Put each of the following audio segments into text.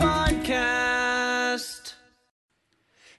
Podcast.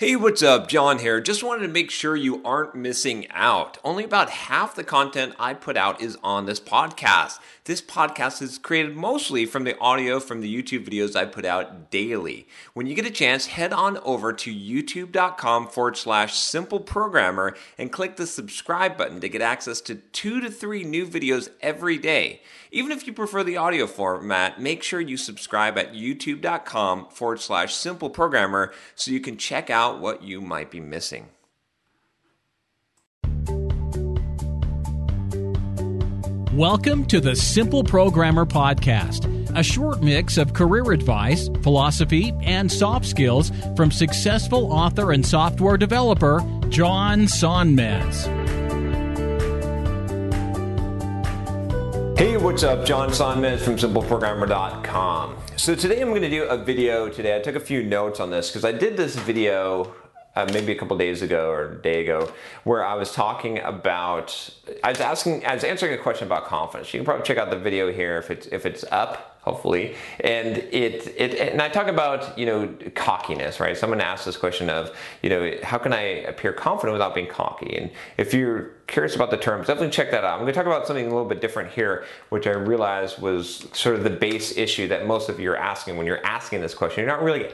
Hey, what's up? John here. Just wanted to make sure you aren't missing out. Only about half the content I put out is on this podcast. This podcast is created mostly from the audio from the YouTube videos I put out daily. When you get a chance, head on over to youtube.com/simpleprogrammer and click the subscribe button to get access to 2 to 3 new videos every day. Even if you prefer the audio format, make sure you subscribe at youtube.com/simpleprogrammer so you can check out what you might be missing. Welcome to the Simple Programmer Podcast, a short mix of career advice, philosophy, and soft skills from successful author and software developer John Sonmez. Hey, what's up? John Sonmez from SimpleProgrammer.com. So today I'm going to do a video today. I took a few notes on this because I did this video maybe a couple days ago or a day ago where I was talking about, I was answering a question about confidence. You can probably check out the video here if it's up, hopefully. And and I talk about, cockiness, right? Someone asked this question of, how can I appear confident without being cocky? And if you're curious about the terms, definitely check that out. I'm going to talk about something a little bit different here, which I realized was sort of the base issue that most of you are asking when you're asking this question. You're not really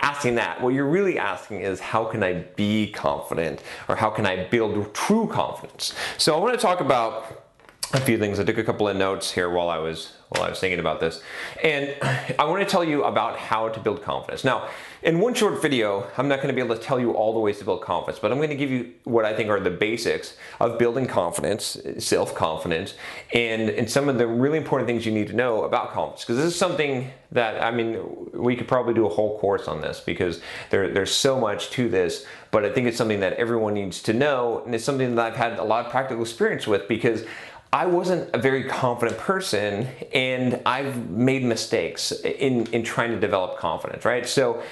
asking that. What you're really asking is, how can I be confident, or how can I build true confidence? So I want to talk about a few things. I took a couple of notes here while I was thinking about this, and I want to tell you about how to build confidence. Now, in one short video, I'm not going to be able to tell you all the ways to build confidence, but I'm going to give you what I think are the basics of building confidence, self-confidence, and some of the really important things you need to know about confidence, because this is something that, we could probably do a whole course on this, because there's so much to this, but I think it's something that everyone needs to know, and it's something that I've had a lot of practical experience with, because I wasn't a very confident person, and I've made mistakes in trying to develop confidence, right? So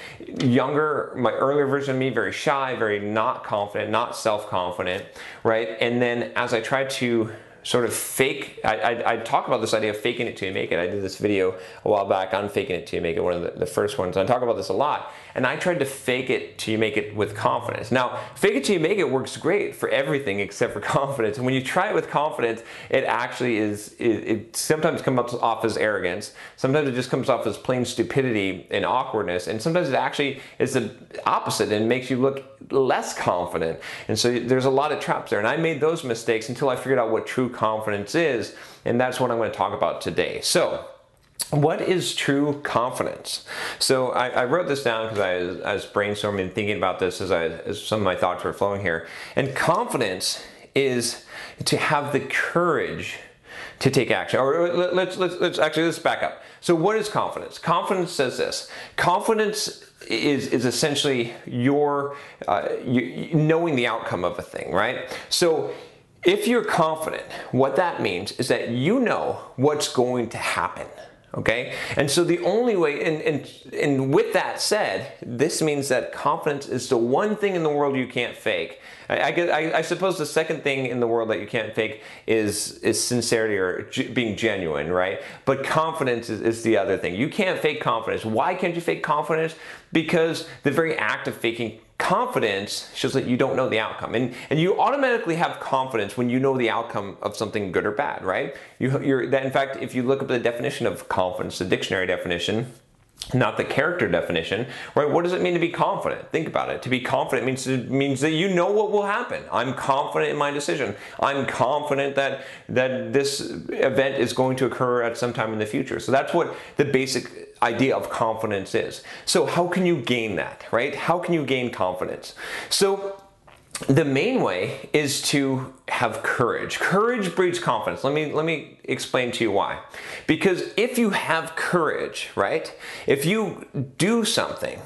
my earlier version of me, very shy, very not confident, not self-confident, right? And then as I tried to sort of fake, I talk about this idea of faking it till you make it. I did this video a while back on faking it till you make it, one of the first ones. I talk about this a lot, and I tried to fake it till you make it with confidence. Now, fake it till you make it works great for everything except for confidence. And when you try it with confidence, it actually is, it sometimes comes off as arrogance. Sometimes it just comes off as plain stupidity and awkwardness. And sometimes it actually is the opposite and makes you look less confident. And so there's a lot of traps there. And I made those mistakes until I figured out what true confidence is, and that's what I'm going to talk about today. So, what is true confidence? So I wrote this down because I was brainstorming and thinking about this as some of my thoughts were flowing here. And confidence is to have the courage to take action. Or let's back up. So what is confidence? Confidence says this. Confidence is essentially your knowing the outcome of a thing, right? So if you're confident, what that means is that you know what's going to happen, okay? And so the only way, and with that said, this means that confidence is the one thing in the world you can't fake. I suppose the second thing in the world that you can't fake is sincerity or being genuine, right? But confidence is the other thing. You can't fake confidence. Why can't you fake confidence? Because the very act of faking confidence shows that you don't know the outcome. And you automatically have confidence when you know the outcome of something good or bad, right? In fact, if you look up the definition of confidence, the dictionary definition, not the character definition, right? What does it mean to be confident? Think about it. To be confident means that you know what will happen. I'm confident in my decision. I'm confident that this event is going to occur at some time in the future. So that's what the basic idea of confidence is. So how can you gain that, right? How can you gain confidence? So The main way is to have courage. Courage breeds confidence. Let me explain to you why. Because if you have courage, right? If you do something,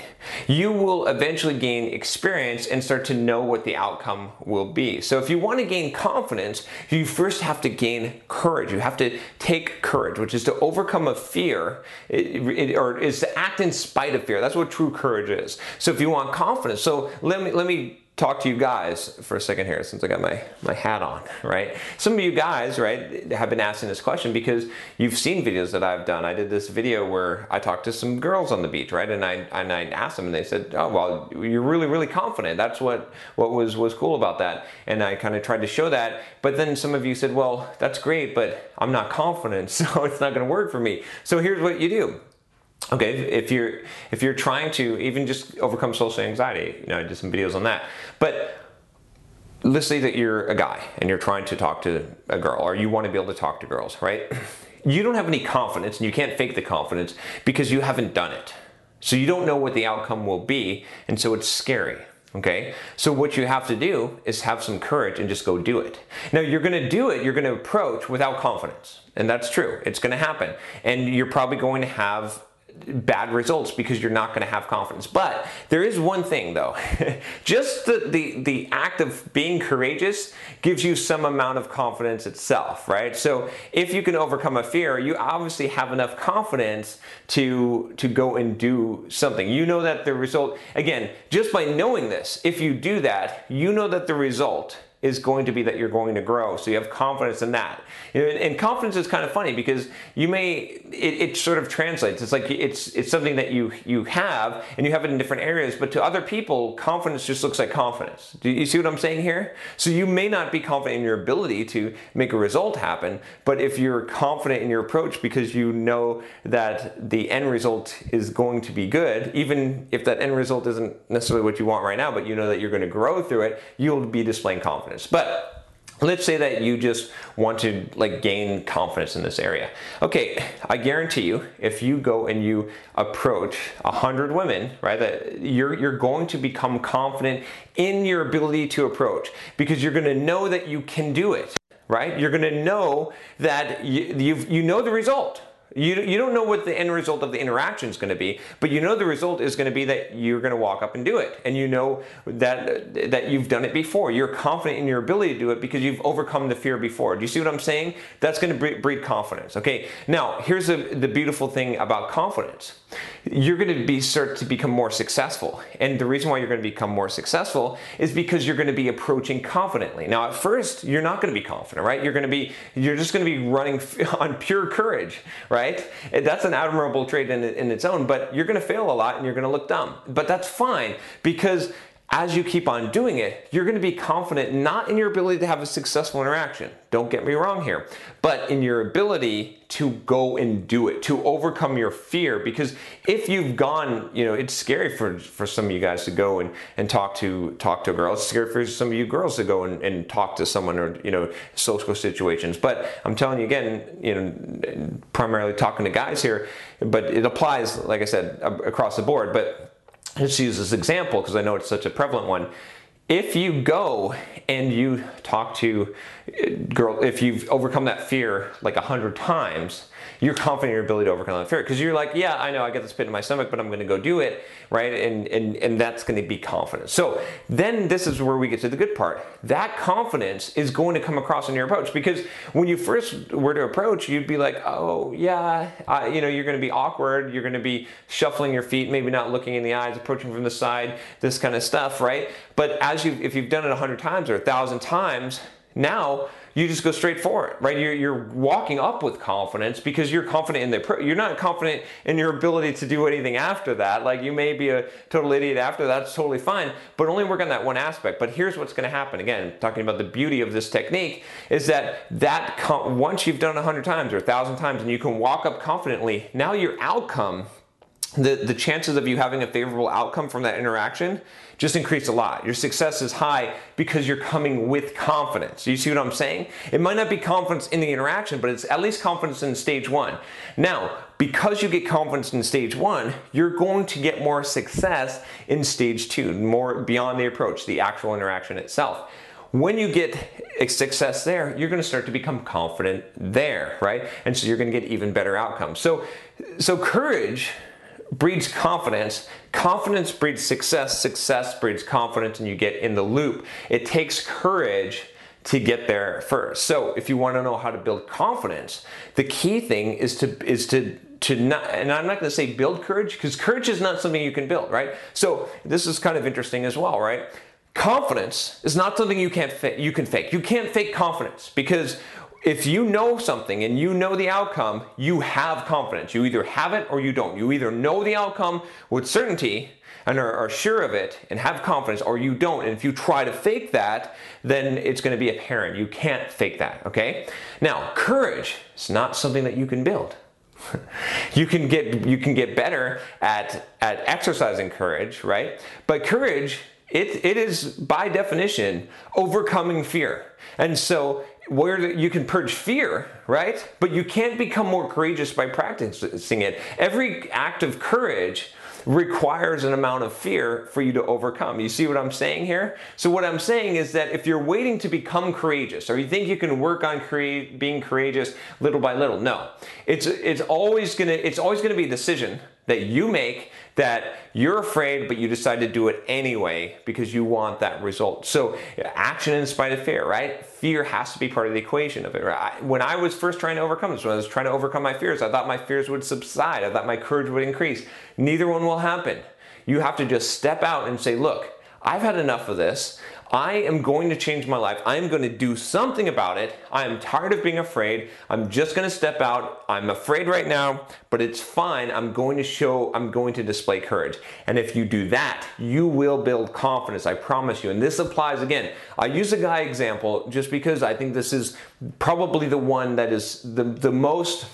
you will eventually gain experience and start to know what the outcome will be. So if you want to gain confidence, you first have to gain courage. You have to take courage, which is to overcome a fear, or is to act in spite of fear. That's what true courage is. So if you want confidence, so let me talk to you guys for a second here, since I got my hat on, right? Some of you guys, right, have been asking this question because you've seen videos that I've done. I did this video where I talked to some girls on the beach, right? And I asked them, and they said, oh, well, you're really, really confident. That's what was cool about that. And I kind of tried to show that. But then some of you said, well, that's great, but I'm not confident, so it's not gonna work for me. So here's what you do. Okay, if you're trying to even just overcome social anxiety, I did some videos on that. But let's say that you're a guy and you're trying to talk to a girl, or you want to be able to talk to girls, right? You don't have any confidence, and you can't fake the confidence because you haven't done it. So you don't know what the outcome will be, and so it's scary. Okay, so what you have to do is have some courage and just go do it. Now you're gonna do it, you're gonna approach without confidence. And that's true, it's gonna happen. And you're probably going to have bad results because you're not going to have confidence. But there is one thing though, just the act of being courageous gives you some amount of confidence itself, right? So if you can overcome a fear, you obviously have enough confidence to go and do something. You know that the result, again, just by knowing this, if you do that, you know that the result is going to be that you're going to grow. So you have confidence in that. And confidence is kind of funny because you it sort of translates. It's like it's something that you have, and you have it in different areas, but to other people, confidence just looks like confidence. Do you see what I'm saying here? So you may not be confident in your ability to make a result happen, but if you're confident in your approach because you know that the end result is going to be good, even if that end result isn't necessarily what you want right now, but you know that you're going to grow through it, you'll be displaying confidence. But let's say that you just want to gain confidence in this area. Okay, I guarantee you, if you go and you approach 100 women, right, that you're going to become confident in your ability to approach because you're going to know that you can do it, right? You're going to know that you know the result. You don't know what the end result of the interaction is going to be, but you know the result is going to be that you're going to walk up and do it. And you know that you've done it before. You're confident in your ability to do it because you've overcome the fear before. Do you see what I'm saying? That's going to breed confidence. Okay, now here's the beautiful thing about confidence. You're going to start to become more successful. And the reason why you're going to become more successful is because you're going to be approaching confidently. Now at first, you're not going to be confident, right? You're just going to be running on pure courage, right? That's an admirable trait in its own, but you're going to fail a lot and you're going to look dumb. But that's fine, because as you keep on doing it, you're going to be confident not in your ability to have a successful interaction, don't get me wrong here, but in your ability to go and do it, to overcome your fear. Because if you've gone, it's scary for some of you guys to go and talk to a girl. It's scary for some of you girls to go and talk to someone, or social situations. But I'm telling you again, primarily talking to guys here, but it applies, like I said, across the board. But let's use this example because I know it's such a prevalent one. If you go and you talk to a girl, if you've overcome that fear 100 times, you're confident in your ability to overcome that fear because you're like, yeah, I know I got this pit in my stomach, but I'm going to go do it, right? And that's going to be confidence. So then this is where we get to the good part. That confidence is going to come across in your approach, because when you first were to approach, you'd be like, oh yeah, you're going to be awkward. You're going to be shuffling your feet, maybe not looking in the eyes, approaching from the side, this kind of stuff, right? But if you've done it 100 times or 1,000 times, now you just go straight for it, right? You're walking up with confidence because you're confident in you're not confident in your ability to do anything after that. You may be a total idiot after that, that's totally fine, but only work on that one aspect. But here's what's gonna happen. Again, talking about the beauty of this technique is that once you've done it 100 times or 1,000 times and you can walk up confidently, now your outcome the chances of you having a favorable outcome from that interaction just increase a lot. Your success is high because you're coming with confidence. You see what I'm saying? It might not be confidence in the interaction, but it's at least confidence in stage one. Now, because you get confidence in stage one, you're going to get more success in stage two, more beyond the approach, the actual interaction itself. When you get success there, you're going to start to become confident there, right? And so you're going to get even better outcomes. So courage breeds confidence, confidence breeds success, success breeds confidence, and you get in the loop. It takes courage to get there first. So if you want to know how to build confidence, the key thing is to not, and I'm not going to say build courage, because courage is not something you can build, right? So this is kind of interesting as well, right? Confidence is not something you can fake. You can't fake confidence, because if you know something and you know the outcome, you have confidence. You either have it or you don't. You either know the outcome with certainty and are sure of it and have confidence, or you don't. And if you try to fake that, then it's going to be apparent. You can't fake that, okay? Now, courage is not something that you can build. You can get better at exercising courage, right? But courage, it is by definition overcoming fear. And so where you can purge fear, right? But you can't become more courageous by practicing it. Every act of courage requires an amount of fear for you to overcome. You see what I'm saying here? So what I'm saying is that if you're waiting to become courageous, or you think you can work on being courageous little by little, no. It's always gonna be a decision that you make that you're afraid, but you decide to do it anyway because you want that result. So action in spite of fear, right? Fear has to be part of the equation of it, right? When I was first trying to overcome this, when I was trying to overcome my fears, I thought my fears would subside. I thought my courage would increase. Neither one will happen. You have to just step out and say, look, I've had enough of this. I am going to change my life. I am going to do something about it. I am tired of being afraid. I'm just going to step out. I'm afraid right now, but it's fine. I'm going to display courage. And if you do that, you will build confidence. I promise you. And this applies again. I use a guy example just because I think this is probably the one that is the most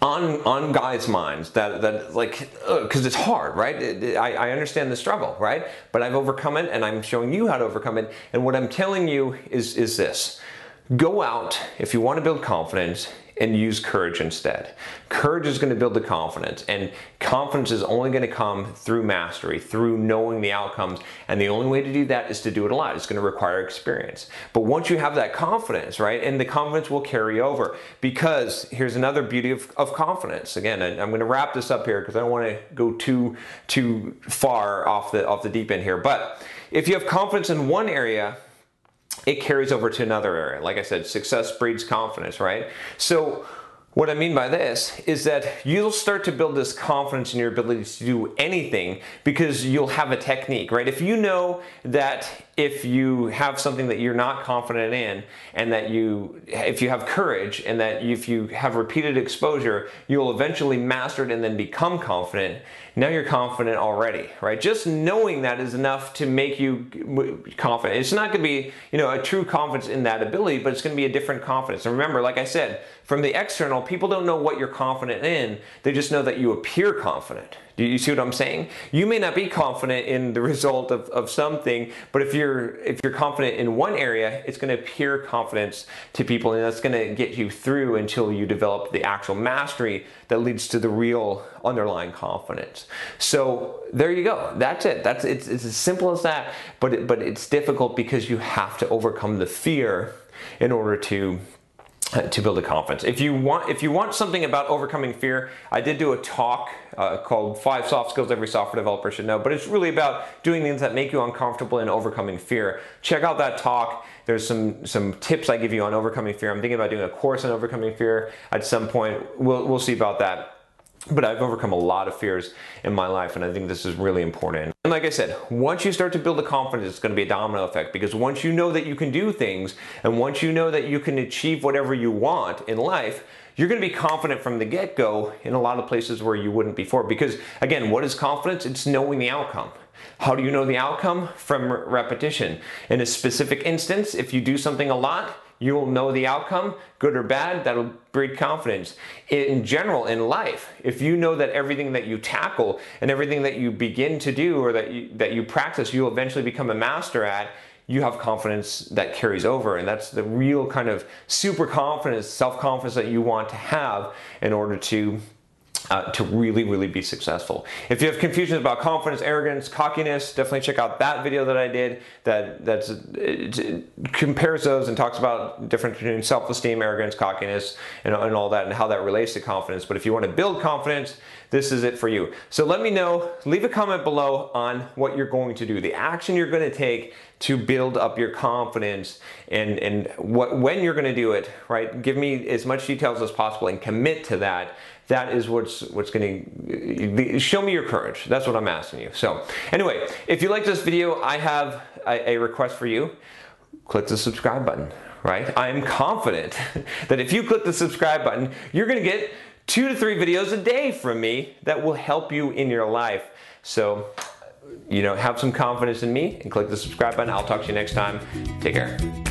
on guys' minds that like, because it's hard, right? I understand the struggle, right? But I've overcome it, and I'm showing you how to overcome it. And what I'm telling you is this: go out if you want to build confidence, and use courage instead. Courage is going to build the confidence, and confidence is only going to come through mastery, through knowing the outcomes, and the only way to do that is to do it a lot. It's going to require experience. But once you have that confidence, right, and the confidence will carry over, because here's another beauty of confidence. Again, I'm going to wrap this up here because I don't want to go too far off the deep end here. But if you have confidence in one area, it carries over to another area. Like I said, success breeds confidence, right? So what I mean by this is that you'll start to build this confidence in your ability to do anything because you'll have a technique, right? If you know that if you have something that you're not confident in, and that if you have courage, and that if you have repeated exposure, you'll eventually master it and then become confident. Now you're confident already, right? Just knowing that is enough to make you confident. It's not going to be, a true confidence in that ability, but it's going to be a different confidence. And remember, like I said, from the external, people don't know what you're confident in. They just know that you appear confident. Do you see what I'm saying? You may not be confident in the result of something, but if you're confident in one area, it's going to appear confidence to people, and that's going to get you through until you develop the actual mastery that leads to the real underlying confidence. So there you go. That's it. It's as simple as that, but it's difficult because you have to overcome the fear in order to build a confidence. If you want something about overcoming fear, I did do a talk called 5 Soft Skills Every Software Developer Should Know, but it's really about doing things that make you uncomfortable and overcoming fear. Check out that talk. There's some tips I give you on overcoming fear. I'm thinking about doing a course on overcoming fear at some point. We'll see about that. But I've overcome a lot of fears in my life, and I think this is really important. And like I said, once you start to build the confidence, it's going to be a domino effect, because once you know that you can do things, and once you know that you can achieve whatever you want in life, you're going to be confident from the get-go in a lot of places where you wouldn't before. Because again, what is confidence? It's knowing the outcome. How do you know the outcome? From repetition. In a specific instance, if you do something a lot, you will know the outcome, good or bad. That'll breed confidence. In general, in life, if you know that everything that you tackle and everything that you begin to do or that you practice, you'll eventually become a master at, you have confidence that carries over. And that's the real kind of super confidence, self-confidence that you want to have in order to really, really be successful. If you have confusions about confidence, arrogance, cockiness, definitely check out that video that I did that compares those and talks about the difference between self-esteem, arrogance, cockiness, and all that, and how that relates to confidence. But if you want to build confidence, this is it for you. So let me know, leave a comment below on what you're going to do, the action you're going to take to build up your confidence, and when you're going to do it, right? Give me as much details as possible and commit to that. That is what's gonna, show me your courage. That's what I'm asking you. So anyway, if you like this video, I have a request for you. Click the subscribe button, right? I am confident that if you click the subscribe button, you're gonna get 2 to 3 videos a day from me that will help you in your life. So, you know, have some confidence in me and click the subscribe button. I'll talk to you next time. Take care.